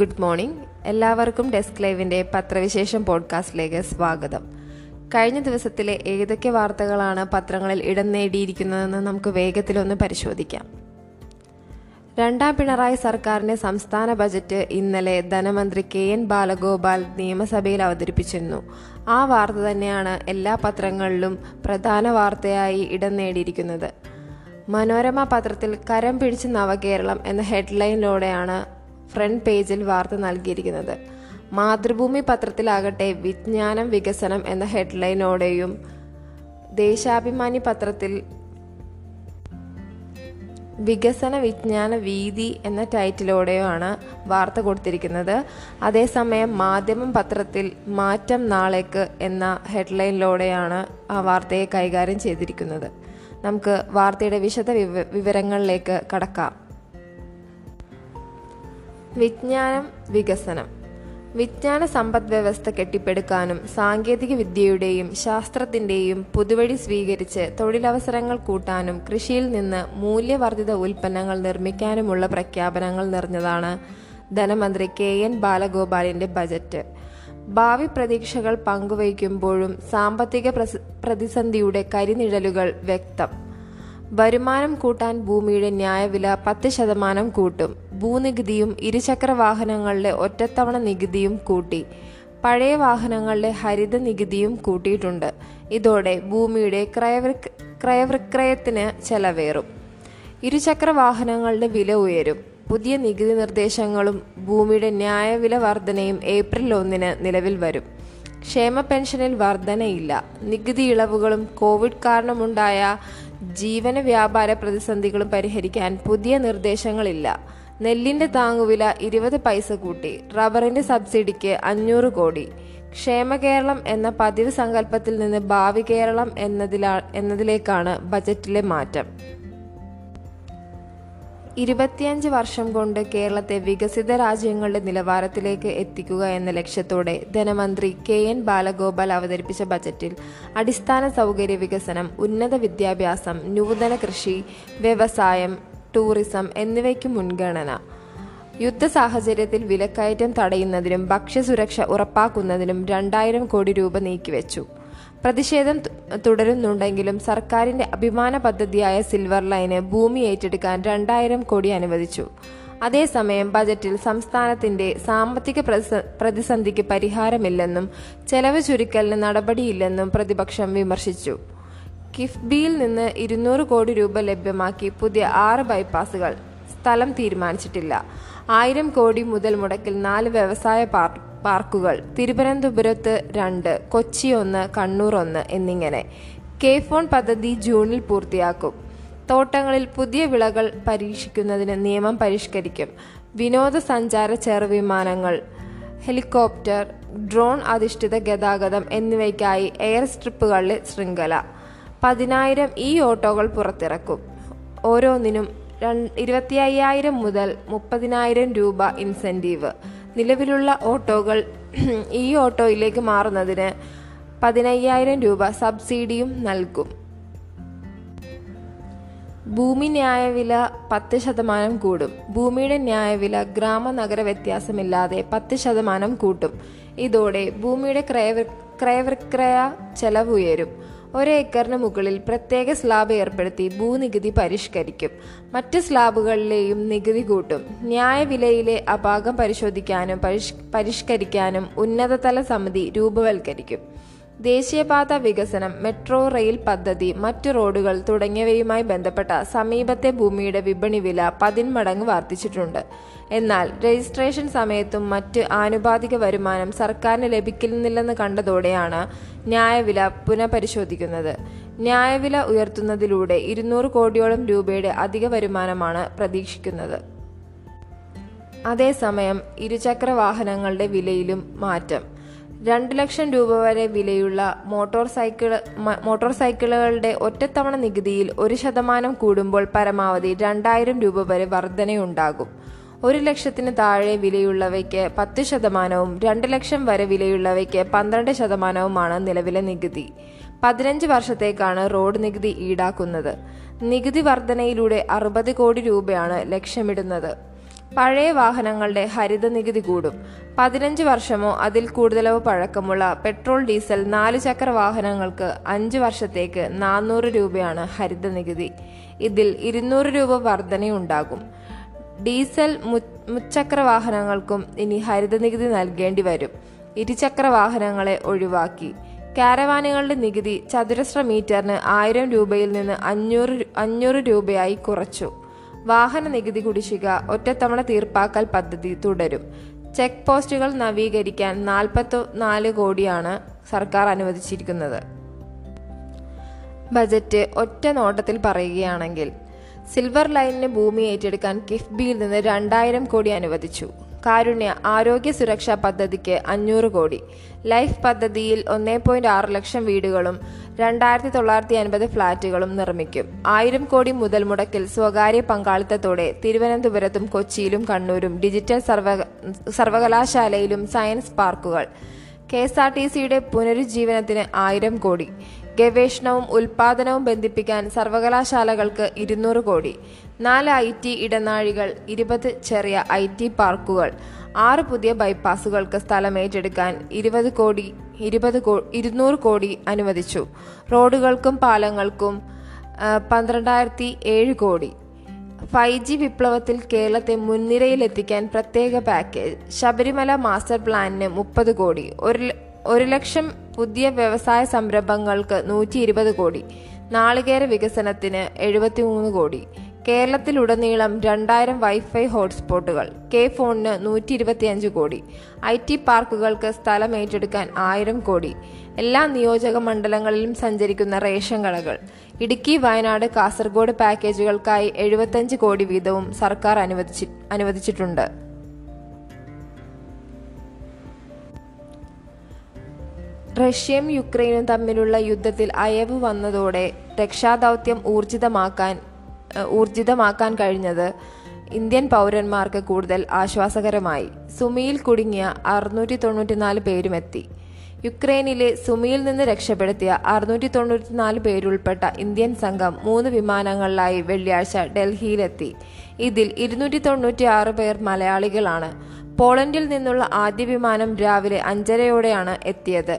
Good morning. എല്ലാവർക്കും desk ലൈവിൻ്റെ പത്രവിശേഷം പോഡ്കാസ്റ്റിലേക്ക് സ്വാഗതം. കഴിഞ്ഞ ദിവസത്തിലെ ഏതൊക്കെ വാർത്തകളാണ് പത്രങ്ങളിൽ ഇടം നേടിയിരിക്കുന്നതെന്ന് നമുക്ക് വേഗത്തിലൊന്ന് പരിശോധിക്കാം. രണ്ടാം പിണറായി സർക്കാരിൻ്റെ സംസ്ഥാന ബജറ്റ് ഇന്നലെ ധനമന്ത്രി കെ എൻ ബാലഗോപാൽ നിയമസഭയിൽ അവതരിപ്പിച്ചിരുന്നു. ആ വാർത്ത തന്നെയാണ് എല്ലാ പത്രങ്ങളിലും പ്രധാന വാർത്തയായി ഇടം നേടിയിരിക്കുന്നത്. മനോരമ പത്രത്തിൽ "കരം പിടിച്ച് നവകേരളം" എന്ന ഹെഡ്ലൈനിലൂടെയാണ് ഫ്രണ്ട് പേജിൽ വാർത്ത നൽകിയിരിക്കുന്നത്. മാതൃഭൂമി പത്രത്തിലാകട്ടെ "വിജ്ഞാനം വികസനം" എന്ന ഹെഡ്ലൈനോടെയും ദേശാഭിമാനി പത്രത്തിൽ "വികസന വിജ്ഞാന വീതി" എന്ന ടൈറ്റിലോടെയാണ് വാർത്ത കൊടുത്തിരിക്കുന്നത്. അതേസമയം മാധ്യമം പത്രത്തിൽ "മാറ്റം നാളേക്ക്" എന്ന ഹെഡ്ലൈനിലൂടെയാണ് ആ വാർത്തയെ കൈകാര്യം ചെയ്തിരിക്കുന്നത്. നമുക്ക് വാർത്തയുടെ വിശദ വിവരങ്ങളിലേക്ക് കടക്കാം. വിജ്ഞാനം വികസനം. വിജ്ഞാന സമ്പദ് വ്യവസ്ഥ കെട്ടിപ്പടുക്കാനും സാങ്കേതിക വിദ്യയുടെയും ശാസ്ത്രത്തിൻ്റെയും പുതുവഴി സ്വീകരിച്ച് തൊഴിലവസരങ്ങൾ കൂട്ടാനും കൃഷിയിൽ നിന്ന് മൂല്യവർദ്ധിത ഉൽപ്പന്നങ്ങൾ നിർമ്മിക്കാനുമുള്ള പ്രഖ്യാപനങ്ങൾ നിറഞ്ഞതാണ് ധനമന്ത്രി കെ എൻ ബാലഗോപാലിൻ്റെ ബജറ്റ്. ഭാവി പ്രതീക്ഷകൾ പങ്കുവയ്ക്കുമ്പോഴും സാമ്പത്തിക പ്രതിസന്ധിയുടെ കരിനിഴലുകൾ വ്യക്തം. വരുമാനം കൂട്ടാൻ ഭൂമിയുടെ ന്യായവില 10% കൂട്ടും. ഭൂനികുതിയും ഇരുചക്ര വാഹനങ്ങളുടെ ഒറ്റത്തവണ നികുതിയും കൂട്ടി. പഴയ വാഹനങ്ങളുടെ ഹരിത നികുതിയും കൂട്ടിയിട്ടുണ്ട്. ഇതോടെ ഭൂമിയുടെ ക്രയവിക്രയത്തിന് ചെലവേറും. ഇരുചക്ര വാഹനങ്ങളുടെ വില ഉയരും. പുതിയ നികുതി നിർദ്ദേശങ്ങളും ഭൂമിയുടെ ന്യായവില വർധനയും ഏപ്രിൽ 1 നിലവിൽ വരും. ക്ഷേമ പെൻഷനിൽ വർധനയില്ല. നികുതി ഇളവുകളും കോവിഡ് കാരണമുണ്ടായ ജീവന വ്യാപാര പ്രതിസന്ധികളും പരിഹരിക്കാൻ പുതിയ നിർദ്ദേശങ്ങളില്ല. നെല്ലിൻ്റെ താങ്ങുവില 20 പൈസ കൂട്ടി. റബ്ബറിൻ്റെ സബ്സിഡിക്ക് 500 കോടി. ക്ഷേമ കേരളം എന്ന പതിവ് സങ്കല്പത്തിൽ നിന്ന് ഭാവി കേരളം എന്നതിലേക്കാണ് ബജറ്റിലെ മാറ്റം. 25 വർഷം കൊണ്ട് കേരളത്തെ വികസിത രാജ്യങ്ങളുടെ നിലവാരത്തിലേക്ക് എത്തിക്കുക എന്ന ലക്ഷ്യത്തോടെ ധനമന്ത്രി കെ എൻ ബാലഗോപാൽ അവതരിപ്പിച്ച ബജറ്റിൽ അടിസ്ഥാന സൗകര്യ വികസനം, ഉന്നത വിദ്യാഭ്യാസം, നൂതന കൃഷി, വ്യവസായം, ടൂറിസം എന്നിവയ്ക്ക് മുൻഗണന. യുദ്ധ സാഹചര്യത്തിൽ വിലക്കയറ്റം തടയുന്നതിനും ഭക്ഷ്യസുരക്ഷ ഉറപ്പാക്കുന്നതിനും 2000 കോടി രൂപ നീക്കിവെച്ചു. പ്രതിഷേധം തുടരുന്നുണ്ടെങ്കിലും സർക്കാരിൻ്റെ അഭിമാന പദ്ധതിയായ സിൽവർ ലൈന് ഭൂമി ഏറ്റെടുക്കാൻ 2000 കോടി അനുവദിച്ചു. അതേസമയം ബജറ്റിൽ സംസ്ഥാനത്തിൻ്റെ സാമ്പത്തിക പ്രതിസന്ധിക്ക് പരിഹാരമില്ലെന്നും ചെലവ് ചുരുക്കലിന് നടപടിയില്ലെന്നും പ്രതിപക്ഷം വിമർശിച്ചു. കിഫ്ബിയിൽ നിന്ന് 200 കോടി രൂപ ലഭ്യമാക്കി പുതിയ 6 ബൈപ്പാസുകൾ. സ്ഥലം തീരുമാനിച്ചിട്ടില്ല. 1000 കോടി മുതൽ മുടക്കിൽ 4 വ്യവസായ പാർക്കുകൾ. തിരുവനന്തപുരത്ത് 2, കൊച്ചി 1, കണ്ണൂർ 1 എന്നിങ്ങനെ. കെ ഫോൺ പദ്ധതി ജൂണിൽ പൂർത്തിയാക്കും. തോട്ടങ്ങളിൽ പുതിയ വിളകൾ പരീക്ഷിക്കുന്നതിന് നിയമം പരിഷ്കരിക്കും. വിനോദസഞ്ചാര ചെറുവിമാനങ്ങൾ, ഹെലികോപ്റ്റർ, ഡ്രോൺ അധിഷ്ഠിത ഗതാഗതം എന്നിവയ്ക്കായി എയർ സ്ട്രിപ്പുകളിലെ ശൃംഖല. 10,000 ഓട്ടോകൾ പുറത്തിറക്കും. ഓരോന്നിനും 25,000 മുതൽ 30,000 രൂപ ഇൻസെൻറ്റീവ്. നിലവിലുള്ള ഓട്ടോകൾ ഓട്ടോയിലേക്ക് മാറുന്നതിന് 15,000 രൂപ സബ്സിഡിയും നൽകും. ഭൂമി ന്യായവില 10% കൂടും. ഭൂമിയുടെ ന്യായവില ഗ്രാമനഗര വ്യത്യാസമില്ലാതെ 10% കൂട്ടും. ഇതോടെ ഭൂമിയുടെ ക്രയവിക്രയ ചെലവ് ഉയരും. 1 ഏക്കറിന് മുകളിൽ പ്രത്യേക സ്ലാബ് ഏർപ്പെടുത്തി ഭൂനികുതി പരിഷ്കരിക്കും. മറ്റ് സ്ലാബുകളിലെയും നികുതി കൂട്ടും. ന്യായവിലയിലെ അപാകം പരിശോധിക്കാനും പരിഷ്കരിക്കാനും ഉന്നതതല സമിതി രൂപവൽക്കരിക്കും. ദേശീയപാത വികസനം, മെട്രോ റെയിൽ പദ്ധതി, മറ്റ് റോഡുകൾ തുടങ്ങിയവയുമായി ബന്ധപ്പെട്ട സമീപത്തെ ഭൂമിയുടെ വിപണി വില 10 മടങ്ങ് വർദ്ധിച്ചിട്ടുണ്ട്. എന്നാൽ രജിസ്ട്രേഷൻ സമയത്തും മറ്റ് ആനുപാതിക വരുമാനം സർക്കാരിന് ലഭിക്കുന്നില്ലെന്ന് കണ്ടതോടെയാണ് ന്യായവില പുനഃപരിശോധിക്കുന്നത്. ന്യായവില ഉയർത്തുന്നതിലൂടെ 200 കോടിയോളം രൂപയുടെ അധിക വരുമാനമാണ് പ്രതീക്ഷിക്കുന്നത്. അതേസമയം ഇരുചക്ര വാഹനങ്ങളുടെ വിലയിലും മാറ്റം. 2 ലക്ഷം രൂപ വരെ വിലയുള്ള മോട്ടോർ സൈക്കിളുകളുടെ ഒറ്റത്തവണ നികുതിയിൽ 1% കൂടുമ്പോൾ പരമാവധി 2000 രൂപ വരെ വർധനയുണ്ടാകും. 1 ലക്ഷത്തിന് താഴെ വിലയുള്ളവയ്ക്ക് 10%വും 2 ലക്ഷം വരെ വിലയുള്ളവയ്ക്ക് 12%വുമാണ് നിലവിലെ നികുതി. 15 വർഷത്തേക്കാണ് റോഡ് നികുതി ഈടാക്കുന്നത്. നികുതി വർധനയിലൂടെ 60 കോടി രൂപയാണ് ലക്ഷ്യമിടുന്നത്. പഴയ വാഹനങ്ങളുടെ ഹരിത നികുതി കൂടും. 15 വർഷമോ അതിൽ കൂടുതലോ പഴക്കമുള്ള പെട്രോൾ ഡീസൽ 4 ചക്ര വാഹനങ്ങൾക്ക് 5 വർഷത്തേക്ക് 400 രൂപയാണ് ഹരിത നികുതി. ഇതിൽ 200 രൂപ വർധനയുണ്ടാകും. ഡീസൽ മുച്ചക്ര വാഹനങ്ങൾക്കും ഇനി ഹരിത നികുതി നൽകേണ്ടി വരും. 2 ചക്ര വാഹനങ്ങളെ ഒഴിവാക്കി. കാരവാനുകളുടെ നികുതി ചതുരശ്ര മീറ്ററിന് 1000 രൂപയിൽ നിന്ന് 500 രൂപയായി കുറച്ചു. വാഹന നികുതി കുടിശ്ശിക ഒറ്റത്തവണ തീർപ്പാക്കൽ പദ്ധതി തുടരും. ചെക്ക് പോസ്റ്റുകൾ നവീകരിക്കാൻ 44 കോടിയാണ് സർക്കാർ അനുവദിച്ചിരിക്കുന്നത്. ബജറ്റ് ഒറ്റ നോട്ടത്തിൽ പറയുകയാണെങ്കിൽ സിൽവർ ലൈനിന് ഭൂമി ഏറ്റെടുക്കാൻ കിഫ്ബിയിൽ നിന്ന് 2000 കോടി അനുവദിച്ചു. കാരുണ്യ ആരോഗ്യസുരക്ഷാ പദ്ധതിക്ക് 500 കോടി. ലൈഫ് പദ്ധതിയിൽ 1.6 ലക്ഷം വീടുകളും 2950 ഫ്ളാറ്റുകളും നിർമ്മിക്കും. 1000 കോടി മുതൽ മുടക്കിൽ സ്വകാര്യ പങ്കാളിത്തത്തോടെ തിരുവനന്തപുരത്തും കൊച്ചിയിലും കണ്ണൂരും ഡിജിറ്റൽ സർവകലാശാലയിലും സയൻസ് പാർക്കുകൾ. കെ എസ് ആർ ടി സിയുടെ പുനരുജ്ജീവനത്തിന് 1000 കോടി. ഗവേഷണവും ഉൽപാദനവും ബന്ധിപ്പിക്കാൻ സർവകലാശാലകൾക്ക് 200 കോടി. 4 IT ഇടനാഴികൾ, 20 ചെറിയ IT പാർക്കുകൾ, 6 പുതിയ ബൈപ്പാസുകൾക്ക് സ്ഥലമേറ്റെടുക്കാൻ 200 കോടി അനുവദിച്ചു. റോഡുകൾക്കും പാലങ്ങൾക്കും 12007 കോടി. 5G വിപ്ലവത്തിൽ കേരളത്തെ മുൻനിരയിലെത്തിക്കാൻ പ്രത്യേക പാക്കേജ്. ശബരിമല മാസ്റ്റർ പ്ലാനിന് 30 കോടി. 1 ലക്ഷം പുതിയ വ്യവസായ സംരംഭങ്ങൾക്ക് 120 കോടി. നാളികേര വികസനത്തിന് 73 കോടി. കേരളത്തിലുടനീളം 2000 വൈഫൈ ഹോട്ട്സ്പോട്ടുകൾ. കെ ഫോണിന് 125 കോടി. IT പാർക്കുകൾക്ക് സ്ഥലം ഏറ്റെടുക്കാൻ 1000 കോടി. എല്ലാ നിയോജക മണ്ഡലങ്ങളിലും സഞ്ചരിക്കുന്ന റേഷൻ കടകൾ. ഇടുക്കി, വയനാട്, കാസർഗോഡ് പാക്കേജുകൾക്കായി 75 കോടി വീതവും സർക്കാർ അനുവദിച്ചിട്ടുണ്ട്. റഷ്യയും യുക്രൈനും തമ്മിലുള്ള യുദ്ധത്തിൽ അയവ് വന്നതോടെ രക്ഷാദൗത്യം ഊർജിതമാക്കാൻ കഴിഞ്ഞത് ഇന്ത്യൻ പൗരന്മാർക്ക് കൂടുതൽ ആശ്വാസകരമായി. സുമിയിൽ കുടുങ്ങിയ 694 പേരുമെത്തി. യുക്രൈനിലെ സുമിയിൽ നിന്ന് രക്ഷപ്പെടുത്തിയ 694 പേരുൾപ്പെട്ട ഇന്ത്യൻ സംഘം 3 വിമാനങ്ങളിലായി വെള്ളിയാഴ്ച ഡൽഹിയിലെത്തി. ഇതിൽ 296 പേർ മലയാളികളാണ്. പോളണ്ടിൽ നിന്നുള്ള ആദ്യ വിമാനം രാവിലെ 5:30 എത്തിയത്.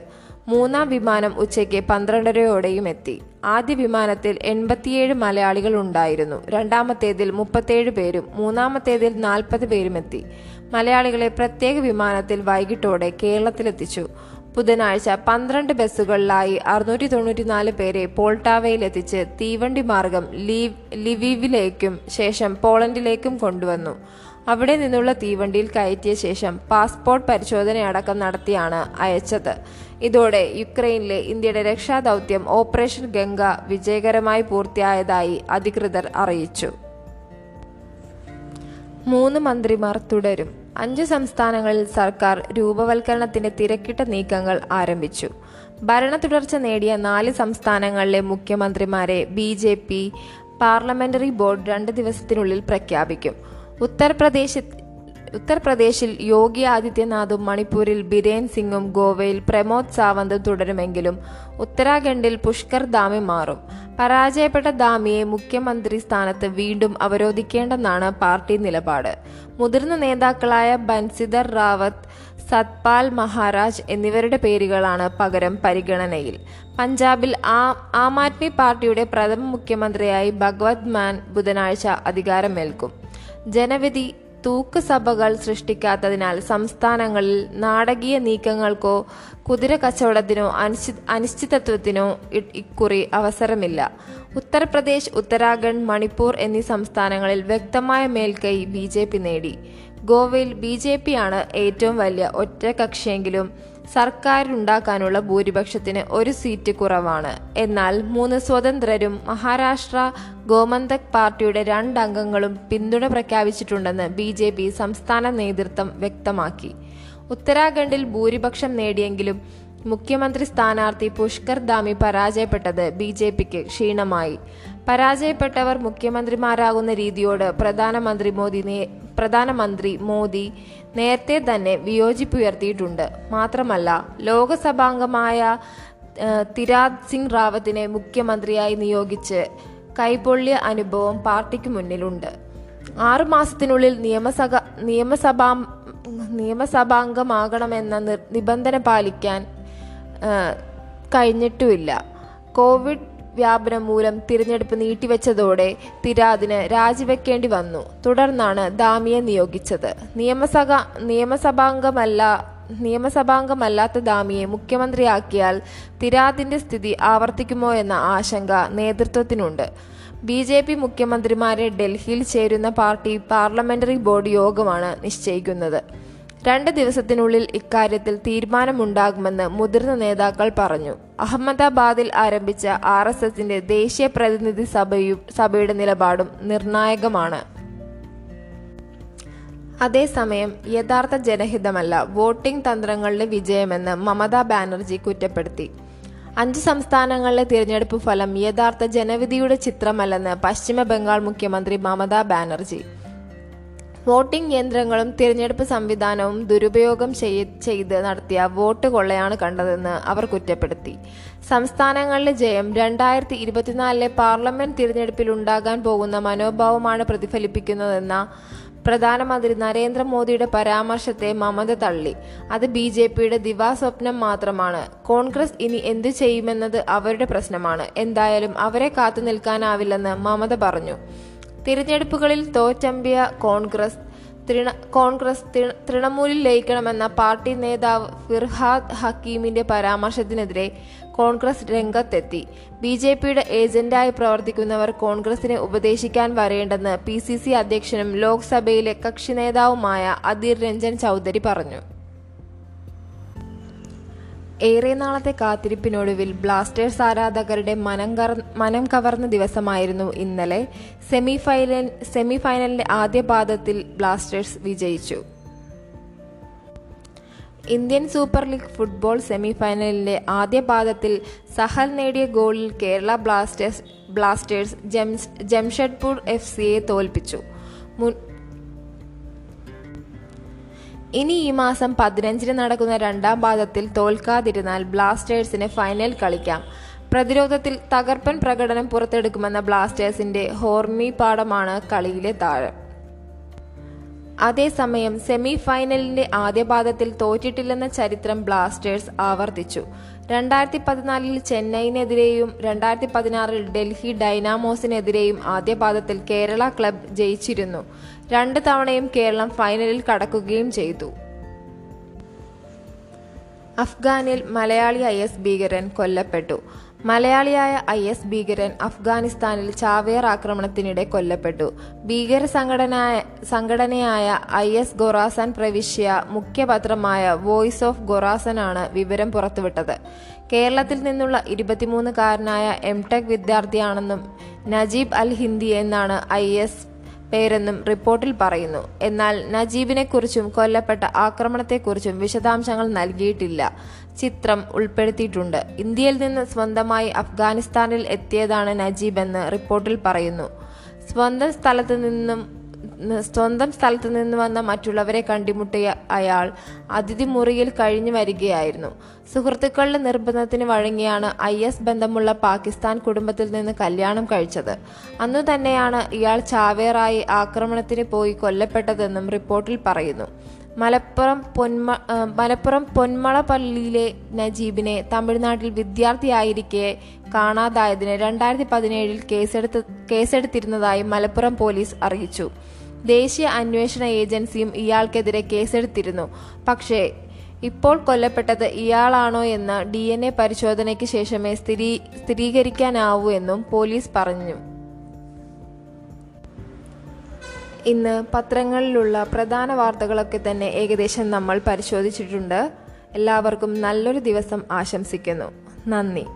മൂന്നാം വിമാനം ഉച്ചയ്ക്ക് 12:30 എത്തി. ആദ്യ വിമാനത്തിൽ 87 മലയാളികൾ ഉണ്ടായിരുന്നു. രണ്ടാമത്തേതിൽ 37 പേരും മൂന്നാമത്തേതിൽ 40 പേരും എത്തി. മലയാളികളെ പ്രത്യേക വിമാനത്തിൽ വൈകിട്ടോടെ കേരളത്തിലെത്തിച്ചു. ബുധനാഴ്ച 12 ബസ്സുകളിലായി 694 പേരെ പോൾട്ടാവയിലെത്തിച്ച് തീവണ്ടി മാർഗം ലിവീവിലേക്കും ശേഷം പോളണ്ടിലേക്കും കൊണ്ടുവന്നു. അവിടെ നിന്നുള്ള തീവണ്ടിയിൽ കയറ്റിയ ശേഷം പാസ്പോർട്ട് പരിശോധനയടക്കം നടത്തിയാണ് അയച്ചത്. ഇതോടെ യുക്രൈനിലെ ഇന്ത്യയുടെ രക്ഷാദൗത്യം ഓപ്പറേഷൻ ഗംഗ വിജയകരമായി പൂർത്തിയായതായി അധികൃതർ അറിയിച്ചു. 3 മന്ത്രിമാർ തുടരും. 5 സംസ്ഥാനങ്ങളിൽ സർക്കാർ രൂപവൽക്കരണത്തിന്റെ തിരക്കിട്ട നീക്കങ്ങൾ ആരംഭിച്ചു. ഭരണ തുടർച്ച നേടിയ 4 സംസ്ഥാനങ്ങളിലെ മുഖ്യമന്ത്രിമാരെ BJP പാർലമെന്ററി ബോർഡ് 2 ദിവസത്തിനുള്ളിൽ പ്രഖ്യാപിക്കും. ഉത്തർപ്രദേശിൽ യോഗി ആദിത്യനാഥും മണിപ്പൂരിൽ ബിരേൻ സിംഗും ഗോവയിൽ പ്രമോദ് സാവന്തും തുടരുമെങ്കിലും ഉത്തരാഖണ്ഡിൽ പുഷ്കർ ധാമി മാറും. പരാജയപ്പെട്ട ധാമിയെ മുഖ്യമന്ത്രി സ്ഥാനത്ത് വീണ്ടും അവരോധിക്കേണ്ടെന്നാണ് പാർട്ടി നിലപാട്. മുതിർന്ന നേതാക്കളായ ബൻസിധർ റാവത്ത്, സത്പാൽ മഹാരാജ് എന്നിവരുടെ പേരുകളാണ് പകരം പരിഗണനയിൽ. പഞ്ചാബിൽ ആം ആദ്മി പാർട്ടിയുടെ പ്രഥമ മുഖ്യമന്ത്രിയായി ഭഗവത് മാൻ ബുധനാഴ്ച അധികാരമേൽക്കും. ജനവിധി തൂക്ക് സഭകൾ സൃഷ്ടിക്കാത്തതിനാൽ സംസ്ഥാനങ്ങളിൽ നാടകീയ നീക്കങ്ങൾക്കോ കുതിര കച്ചവടത്തിനോ അനിശ്ചിതത്വത്തിനോ ഇക്കുറി അവസരമില്ല. ഉത്തർപ്രദേശ്, ഉത്തരാഖണ്ഡ്, മണിപ്പൂർ എന്നീ സംസ്ഥാനങ്ങളിൽ വ്യക്തമായ മേൽക്കൈ BJP നേടി. ഗോവയിൽ BJPയാണ് ഏറ്റവും വലിയ ഒറ്റകക്ഷിയെങ്കിലും സർക്കാരുണ്ടാക്കാനുള്ള ഭൂരിപക്ഷത്തിന് 1 സീറ്റ് കുറവാണ്. എന്നാൽ 3 സ്വതന്ത്രരും മഹാരാഷ്ട്ര ഗോമന്തക് പാർട്ടിയുടെ 2 അംഗങ്ങളും പിന്തുണ പ്രഖ്യാപിച്ചിട്ടുണ്ടെന്ന് BJP സംസ്ഥാന നേതൃത്വം വ്യക്തമാക്കി. ഉത്തരാഖണ്ഡിൽ ഭൂരിപക്ഷം നേടിയെങ്കിലും മുഖ്യമന്ത്രി സ്ഥാനാർത്ഥി പുഷ്കർ ധാമി പരാജയപ്പെട്ടത് BJPക്ക് ക്ഷീണമായി. പരാജയപ്പെട്ടവർ മുഖ്യമന്ത്രിമാരാകുന്ന രീതിയോട് പ്രധാനമന്ത്രി മോദി നേരത്തെ തന്നെ വിയോജിപ്പുയർത്തിയിട്ടുണ്ട്. മാത്രമല്ല, ലോകസഭാംഗമായ തിരാത് സിംഗ് റാവത്തിനെ മുഖ്യമന്ത്രിയായി നിയോഗിച്ച് കൈപൊള്ളിയ അനുഭവം പാർട്ടിക്ക് മുന്നിലുണ്ട്. 6 മാസത്തിനുള്ളിൽ നിയമസഭാംഗമാകണമെന്ന നിബന്ധന പാലിക്കാൻ കഴിഞ്ഞിട്ടുമില്ല. കോവിഡ് വ്യാപനം മൂലം തിരഞ്ഞെടുപ്പ് നീട്ടിവെച്ചതോടെ തിരാദിന് രാജിവെക്കേണ്ടി വന്നു. തുടർന്നാണ് ധാമിയെ നിയോഗിച്ചത്. നിയമസഭാംഗമല്ലാത്ത ധാമിയെ മുഖ്യമന്ത്രിയാക്കിയാൽ തിരാദിന്റെ സ്ഥിതി ആവർത്തിക്കുമോ എന്ന ആശങ്ക നേതൃത്വത്തിനുണ്ട്. BJP മുഖ്യമന്ത്രിമാരെ ഡൽഹിയിൽ ചേരുന്ന പാർട്ടി പാർലമെന്ററി ബോർഡ് യോഗമാണ് നിശ്ചയിക്കുന്നത്. 2 ദിവസത്തിനുള്ളിൽ ഇക്കാര്യത്തിൽ തീരുമാനമുണ്ടാകുമെന്ന് മുതിർന്ന നേതാക്കൾ പറഞ്ഞു. അഹമ്മദാബാദിൽ ആരംഭിച്ച RSSന്റെ ദേശീയ പ്രതിനിധി സഭയുടെ നിലപാടും നിർണായകമാണ്. അതേസമയം യഥാർത്ഥ ജനഹിതമല്ല വോട്ടിംഗ് തന്ത്രങ്ങളുടെ വിജയമെന്ന് മമതാ ബാനർജി കുറ്റപ്പെടുത്തി. 5 സംസ്ഥാനങ്ങളിലെ തിരഞ്ഞെടുപ്പ് ഫലം യഥാർത്ഥ ജനവിധിയുടെ ചിത്രമല്ലെന്ന് പശ്ചിമ ബംഗാൾ മുഖ്യമന്ത്രി മമതാ ബാനർജി. വോട്ടിംഗ് യന്ത്രങ്ങളും തിരഞ്ഞെടുപ്പ് സംവിധാനവും ദുരുപയോഗം ചെയ്ത് നടത്തിയ വോട്ട് കൊള്ളയാണ് കണ്ടതെന്ന് അവർ കുറ്റപ്പെടുത്തി. സംസ്ഥാനങ്ങളിലെ ജയം 2024 പാർലമെന്റ് തിരഞ്ഞെടുപ്പിലുണ്ടാകാൻ പോകുന്ന മനോഭാവമാണ് പ്രതിഫലിപ്പിക്കുന്നതെന്ന പ്രധാനമന്ത്രി നരേന്ദ്രമോദിയുടെ പരാമർശത്തെ മമത തള്ളി. അത് BJPയുടെ ദിവാസ്വപ്നം മാത്രമാണ്. കോൺഗ്രസ് ഇനി എന്തു ചെയ്യുമെന്നത് അവരുടെ പ്രശ്നമാണ്. എന്തായാലും അവരെ കാത്തു നിൽക്കാനാവില്ലെന്ന് മമത പറഞ്ഞു. തിരഞ്ഞെടുപ്പുകളിൽ തോറ്റമ്പിയ കോൺഗ്രസ് തൃണമൂലിൽ ലയിക്കണമെന്ന പാർട്ടി നേതാവ് ഫിർഹാദ് ഹക്കീമിന്റെ പരാമർശത്തിനെതിരെ കോൺഗ്രസ് രംഗത്തെത്തി. BJPയുടെ ഏജന്റായി പ്രവർത്തിക്കുന്നവർ കോൺഗ്രസിനെ ഉപദേശിക്കാൻ വരേണ്ടെന്ന് PCC അധ്യക്ഷനും ലോക്സഭയിലെ കക്ഷി നേതാവുമായ അധീർ രഞ്ജൻ ചൗധരി പറഞ്ഞു. ഏറെ നാളത്തെ കാത്തിരിപ്പിനൊടുവിൽ ബ്ലാസ്റ്റേഴ്സ് ആരാധകരുടെ മനം കവർന്ന ദിവസമായിരുന്നു ഇന്നലെ. സെമിഫൈനലിന്റെ ആദ്യ പാദത്തിൽ ബ്ലാസ്റ്റേഴ്സ് വിജയിച്ചു. ഇന്ത്യൻ സൂപ്പർ ലീഗ് ഫുട്ബോൾ സെമിഫൈനലിന്റെ ആദ്യ പാദത്തിൽ സഹൽ നേടിയ ഗോളിൽ കേരള ബ്ലാസ്റ്റേഴ്സ് ജംഷഡ്പൂർ FC യെ തോൽപ്പിച്ചു. ഇനി ഈ മാസം 15-ന് നടക്കുന്ന 2ാം പാദത്തിൽ തോൽക്കാതിരുന്നാൽ ബ്ലാസ്റ്റേഴ്സിന് ഫൈനൽ കളിക്കാം. പ്രതിരോധത്തിൽ തകർപ്പൻ പ്രകടനം പുറത്തെടുക്കുമെന്ന ബ്ലാസ്റ്റേഴ്സിന്റെ ഹോർമി പാഠമാണ് കളിയിലെ താരം. അതേസമയം സെമിഫൈനലിന്റെ ആദ്യ പാദത്തിൽ തോറ്റിട്ടില്ലെന്ന ചരിത്രം ബ്ലാസ്റ്റേഴ്സ് ആവർത്തിച്ചു. 2014-ൽ ചെന്നൈയിനെതിരെയും 2016-ൽ ഡൽഹി ഡൈനാമോസിനെതിരെയും ആദ്യ പാദത്തിൽ കേരള ക്ലബ് ജയിച്ചിരുന്നു. 2 തവണയും കേരളം ഫൈനലിൽ കടക്കുകയും ചെയ്തു. അഫ്ഗാനിൽ മലയാളി IS ഭീകരൻ കൊല്ലപ്പെട്ടു. മലയാളിയായ IS ഭീകരൻ അഫ്ഗാനിസ്ഥാനിൽ ചാവേർ ആക്രമണത്തിനിടെ കൊല്ലപ്പെട്ടു. ഭീകര സംഘടനയായ IS ഖൊറാസാൻ പ്രവിശ്യ മുഖ്യപത്രമായ വോയിസ് ഓഫ് ഖൊറാസാനാണ് വിവരം പുറത്തുവിട്ടത്. കേരളത്തിൽ നിന്നുള്ള 23-കാരനായ MTech വിദ്യാർത്ഥിയാണെന്നും നജീബ് അൽ ഹിന്ദി എന്നാണ് IS പേരെന്നും റിപ്പോർട്ടിൽ പറയുന്നു. എന്നാൽ നജീബിനെക്കുറിച്ചും കൊല്ലപ്പെട്ട ആക്രമണത്തെക്കുറിച്ചും വിശദാംശങ്ങൾ നൽകിയിട്ടില്ല. ചിത്രം ഉൾപ്പെടുത്തിയിട്ടുണ്ട്. ഇന്ത്യയിൽ നിന്ന് സ്വന്തമായി അഫ്ഗാനിസ്ഥാനിൽ എത്തിയതാണ് നജീബ് എന്ന് റിപ്പോർട്ടിൽ പറയുന്നു. സ്വന്തം സ്ഥലത്ത് നിന്ന് വന്ന മറ്റുള്ളവരെ കണ്ടുമുട്ടിയ അയാൾ അതിഥി മുറിയിൽ കഴിഞ്ഞു വരികയായിരുന്നു. സുഹൃത്തുക്കളുടെ നിർബന്ധത്തിന് വഴങ്ങിയാണ് IS ബന്ധമുള്ള പാകിസ്ഥാൻ കുടുംബത്തിൽ നിന്ന് കല്യാണം കഴിച്ചത്. അന്നു തന്നെയാണ് ഇയാൾ ചാവേറായി ആക്രമണത്തിന് പോയി കൊല്ലപ്പെട്ടതെന്നും റിപ്പോർട്ടിൽ പറയുന്നു. മലപ്പുറം പൊന്മളപ്പള്ളിയിലെ നജീബിനെ തമിഴ്നാട്ടിൽ വിദ്യാർത്ഥിയായിരിക്കെ കാണാതായതിന് 2017-ൽ കേസെടുത്തിരുന്നതായി മലപ്പുറം പോലീസ് അറിയിച്ചു. ദേശീയ അന്വേഷണ ഏജൻസിയും ഇയാൾക്കെതിരെ കേസെടുത്തിരുന്നു. പക്ഷേ ഇപ്പോൾ കൊല്ലപ്പെട്ടത് ഇയാളാണോ എന്ന് DNA പരിശോധനയ്ക്ക് ശേഷമേ സ്ഥിരീകരിക്കാനാവൂ എന്നും പോലീസ് പറഞ്ഞു. ഇന്ന് പത്രങ്ങളിലുള്ള പ്രധാന വാർത്തകളൊക്കെ തന്നെ ഏകദേശം നമ്മൾ പരിശോധിച്ചിട്ടുണ്ട്. എല്ലാവർക്കും നല്ലൊരു ദിവസം ആശംസിക്കുന്നു. നന്ദി.